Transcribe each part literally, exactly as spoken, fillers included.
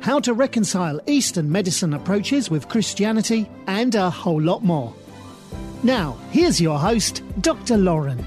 how to reconcile Eastern medicine approaches with Christianity, and a whole lot more. Now, here's your host, Doctor Lauren.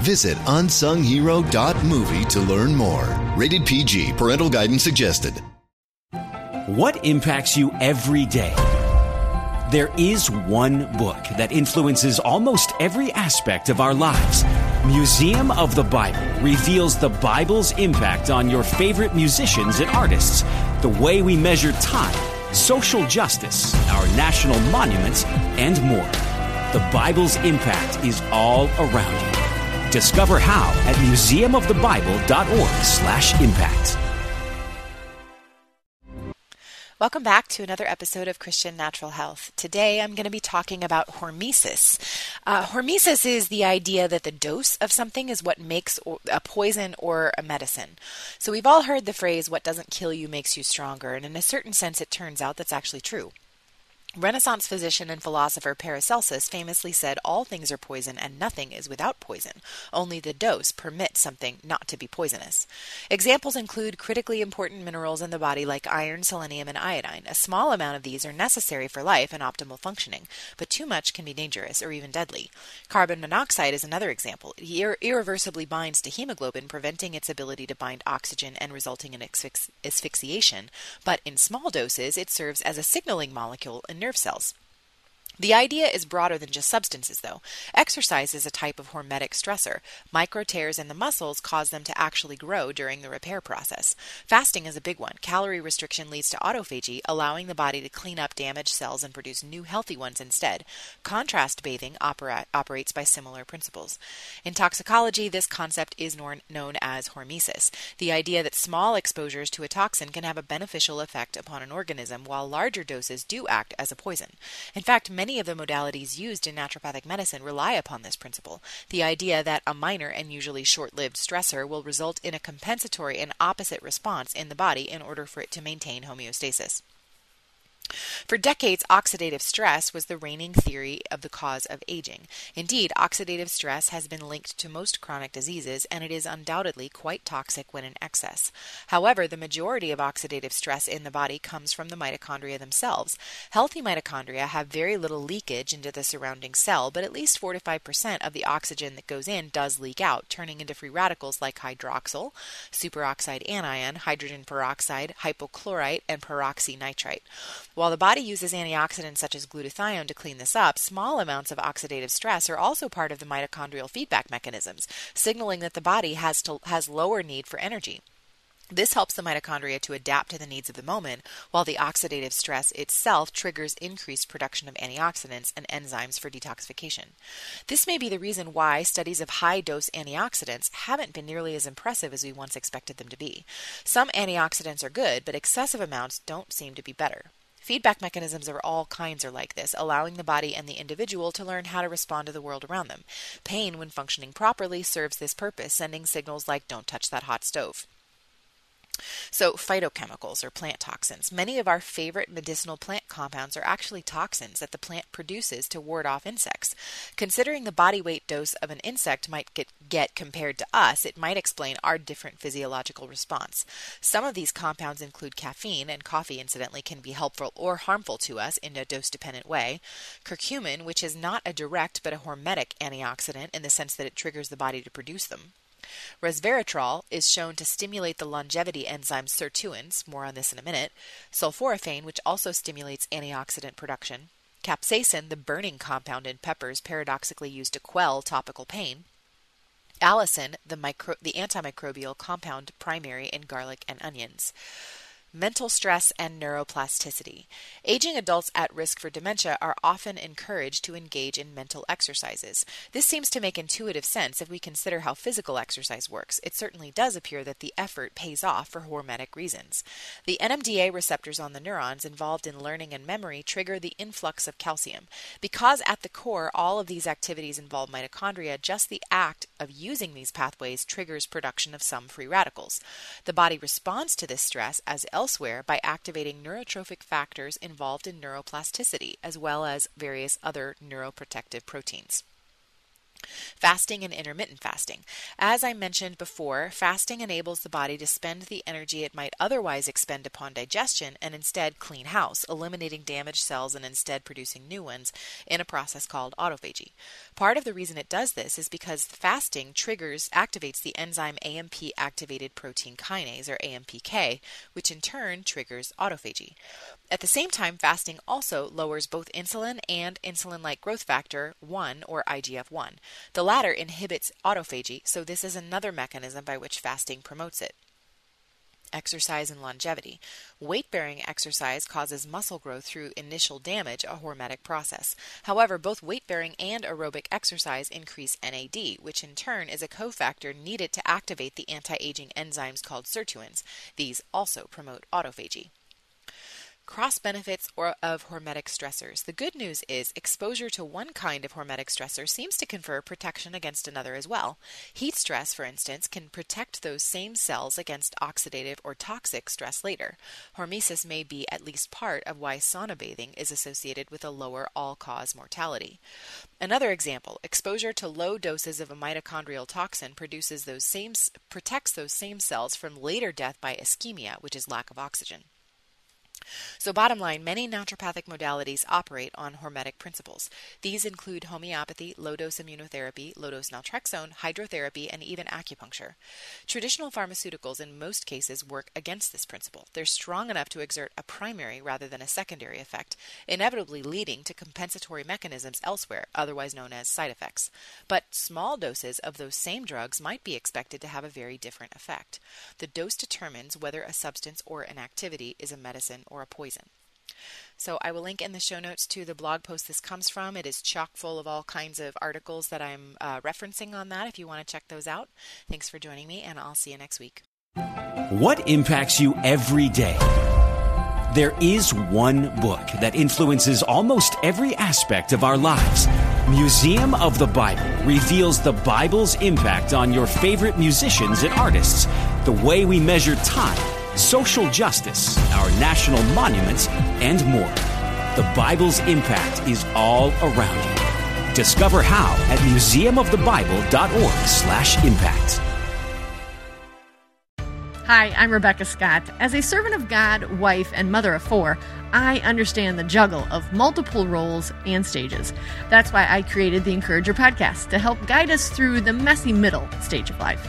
Visit unsung hero dot movie to learn more. Rated P G, parental guidance suggested. What impacts you every day? There is one book that influences almost every aspect of our lives. Museum of the Bible reveals the Bible's impact on your favorite musicians and artists, the way we measure time, social justice, our national monuments, and more. The Bible's impact is all around you. Discover how at museum of the bible dot org slash impact. Welcome back to another episode of Christian Natural Health. Today I'm going to be talking about hormesis. Uh, hormesis is the idea that the dose of something is what makes a poison or a medicine. So we've all heard the phrase, what doesn't kill you makes you stronger. And in a certain sense, it turns out that's actually true. Renaissance physician and philosopher Paracelsus famously said, all things are poison and nothing is without poison. Only the dose permits something not to be poisonous. Examples include critically important minerals in the body like iron, selenium, and iodine. A small amount of these are necessary for life and optimal functioning, but too much can be dangerous or even deadly. Carbon monoxide is another example. It irre- irreversibly binds to hemoglobin, preventing its ability to bind oxygen and resulting in asphyx- asphyxiation. But in small doses, it serves as a signaling molecule in nerve cells. The idea is broader than just substances, though. Exercise is a type of hormetic stressor. Micro tears in the muscles cause them to actually grow during the repair process. Fasting is a big one. Calorie restriction leads to autophagy, allowing the body to clean up damaged cells and produce new healthy ones instead. Contrast bathing opera- operates by similar principles. In toxicology, this concept is nor- known as hormesis, the idea that small exposures to a toxin can have a beneficial effect upon an organism, while larger doses do act as a poison. In fact, many Many of the modalities used in naturopathic medicine rely upon this principle, the idea that a minor and usually short-lived stressor will result in a compensatory and opposite response in the body in order for it to maintain homeostasis. For decades, oxidative stress was the reigning theory of the cause of aging. Indeed, oxidative stress has been linked to most chronic diseases, and it is undoubtedly quite toxic when in excess. However, the majority of oxidative stress in the body comes from the mitochondria themselves. Healthy mitochondria have very little leakage into the surrounding cell, but at least four to five percent of the oxygen that goes in does leak out, turning into free radicals like hydroxyl, superoxide anion, hydrogen peroxide, hypochlorite, and peroxynitrite. While the body uses antioxidants such as glutathione to clean this up, small amounts of oxidative stress are also part of the mitochondrial feedback mechanisms, signaling that the body has to, has lower need for energy. This helps the mitochondria to adapt to the needs of the moment, while the oxidative stress itself triggers increased production of antioxidants and enzymes for detoxification. This may be the reason why studies of high-dose antioxidants haven't been nearly as impressive as we once expected them to be. Some antioxidants are good, but excessive amounts don't seem to be better. Feedback mechanisms of all kinds are like this, allowing the body and the individual to learn how to respond to the world around them. Pain, when functioning properly, serves this purpose, sending signals like, don't touch that hot stove. So phytochemicals or plant toxins. Many of our favorite medicinal plant compounds are actually toxins that the plant produces to ward off insects. Considering the body weight dose of an insect might get, get compared to us, it might explain our different physiological response. Some of these compounds include caffeine, and coffee, incidentally, can be helpful or harmful to us in a dose-dependent way. Curcumin, which is not a direct but a hormetic antioxidant in the sense that it triggers the body to produce them. Resveratrol is shown to stimulate the longevity enzyme sirtuins, more on this in a minute, sulforaphane, which also stimulates antioxidant production, capsaicin, the burning compound in peppers paradoxically used to quell topical pain, allicin, the, micro- the antimicrobial compound primary in garlic and onions. Mental stress and neuroplasticity. Aging adults at risk for dementia are often encouraged to engage in mental exercises. This seems to make intuitive sense if we consider how physical exercise works. It certainly does appear that the effort pays off for hormetic reasons. The N M D A receptors on the neurons involved in learning and memory trigger the influx of calcium. Because at the core, all of these activities involve mitochondria, just the act of using these pathways triggers production of some free radicals. The body responds to this stress as elsewhere by activating neurotrophic factors involved in neuroplasticity, as well as various other neuroprotective proteins. Fasting and intermittent fasting. As I mentioned before, fasting enables the body to spend the energy it might otherwise expend upon digestion and instead clean house, eliminating damaged cells and instead producing new ones in a process called autophagy. Part of the reason it does this is because fasting triggers, activates the enzyme A M P-activated protein kinase, or A M P K, which in turn triggers autophagy. At the same time, fasting also lowers both insulin and insulin-like growth factor one, or I G F one. The latter inhibits autophagy, so this is another mechanism by which fasting promotes it. Exercise and longevity. Weight-bearing exercise causes muscle growth through initial damage, a hormetic process. However, both weight-bearing and aerobic exercise increase N A D, which in turn is a cofactor needed to activate the anti-aging enzymes called sirtuins. These also promote autophagy. Cross benefits or of hormetic stressors. The good news is exposure to one kind of hormetic stressor seems to confer protection against another as well. Heat stress, for instance, can protect those same cells against oxidative or toxic stress later. Hormesis may be at least part of why sauna bathing is associated with a lower all-cause mortality. Another example, exposure to low doses of a mitochondrial toxin produces those same, protects those same cells from later death by ischemia, which is lack of oxygen. So bottom line, many naturopathic modalities operate on hormetic principles. These include homeopathy, low-dose immunotherapy, low-dose naltrexone, hydrotherapy, and even acupuncture. Traditional pharmaceuticals in most cases work against this principle. They're strong enough to exert a primary rather than a secondary effect, inevitably leading to compensatory mechanisms elsewhere, otherwise known as side effects. But small doses of those same drugs might be expected to have a very different effect. The dose determines whether a substance or an activity is a medicine or a poison. So I will link in the show notes to the blog post this comes from. It is chock full of all kinds of articles that I'm uh, referencing on that if you want to check those out. Thanks for joining me, and I'll see you next week. What impacts you every day? There is one book that influences almost every aspect of our lives. Museum of the Bible reveals the Bible's impact on your favorite musicians and artists, the way we measure time, social justice, our national monuments, and more. The Bible's impact is all around you. Discover how at museum of the bible dot org slash impact. Hi, I'm Rebecca Scott. As a servant of God, wife, and mother of four, I understand the juggle of multiple roles and stages. That's why I created the Encourager podcast to help guide us through the messy middle stage of life.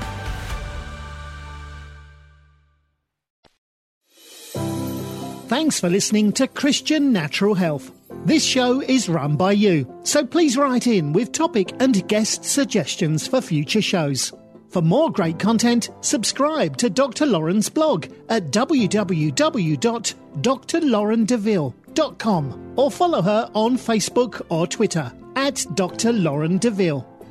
Thanks for listening to Christian Natural Health. This show is run by you, so please write in with topic and guest suggestions for future shows. For more great content, subscribe to Doctor Lauren's blog at w w w dot dr lauren deville dot com or follow her on Facebook or Twitter at Doctor Lauren Deville.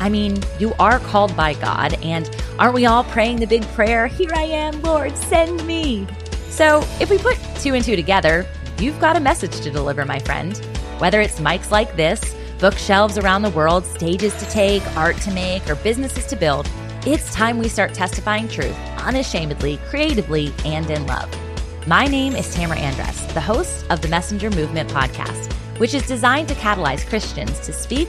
I mean, you are called by God, and aren't we all praying the big prayer, "Here I am, Lord, send me"? So if we put two and two together, you've got a message to deliver, my friend. Whether it's mics like this, bookshelves around the world, stages to take, art to make, or businesses to build, it's time we start testifying truth, unashamedly, creatively, and in love. My name is Tamara Andress, the host of the Messenger Movement podcast, which is designed to catalyze Christians to speak,